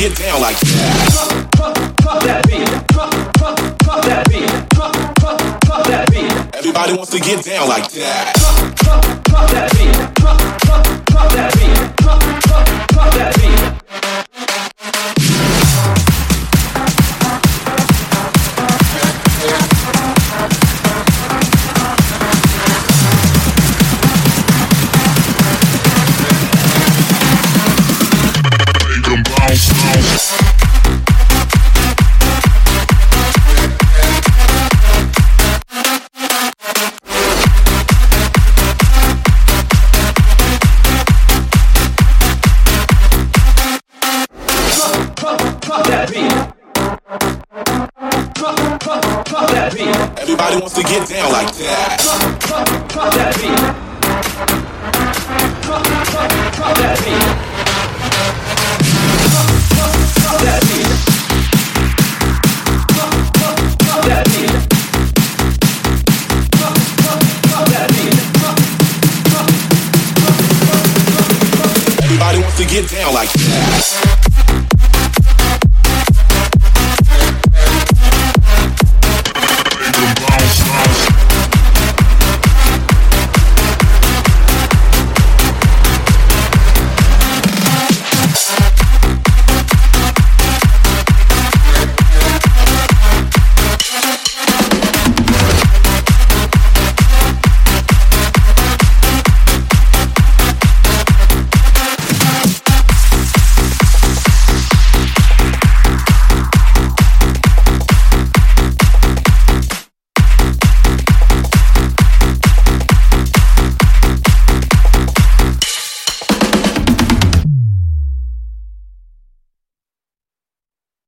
get down like that. Pop that beat. Pop that beat. Pop that beat. Everybody wants to get down like that. Pop that beat. Pop that beat. Pop that beat. Get down like that.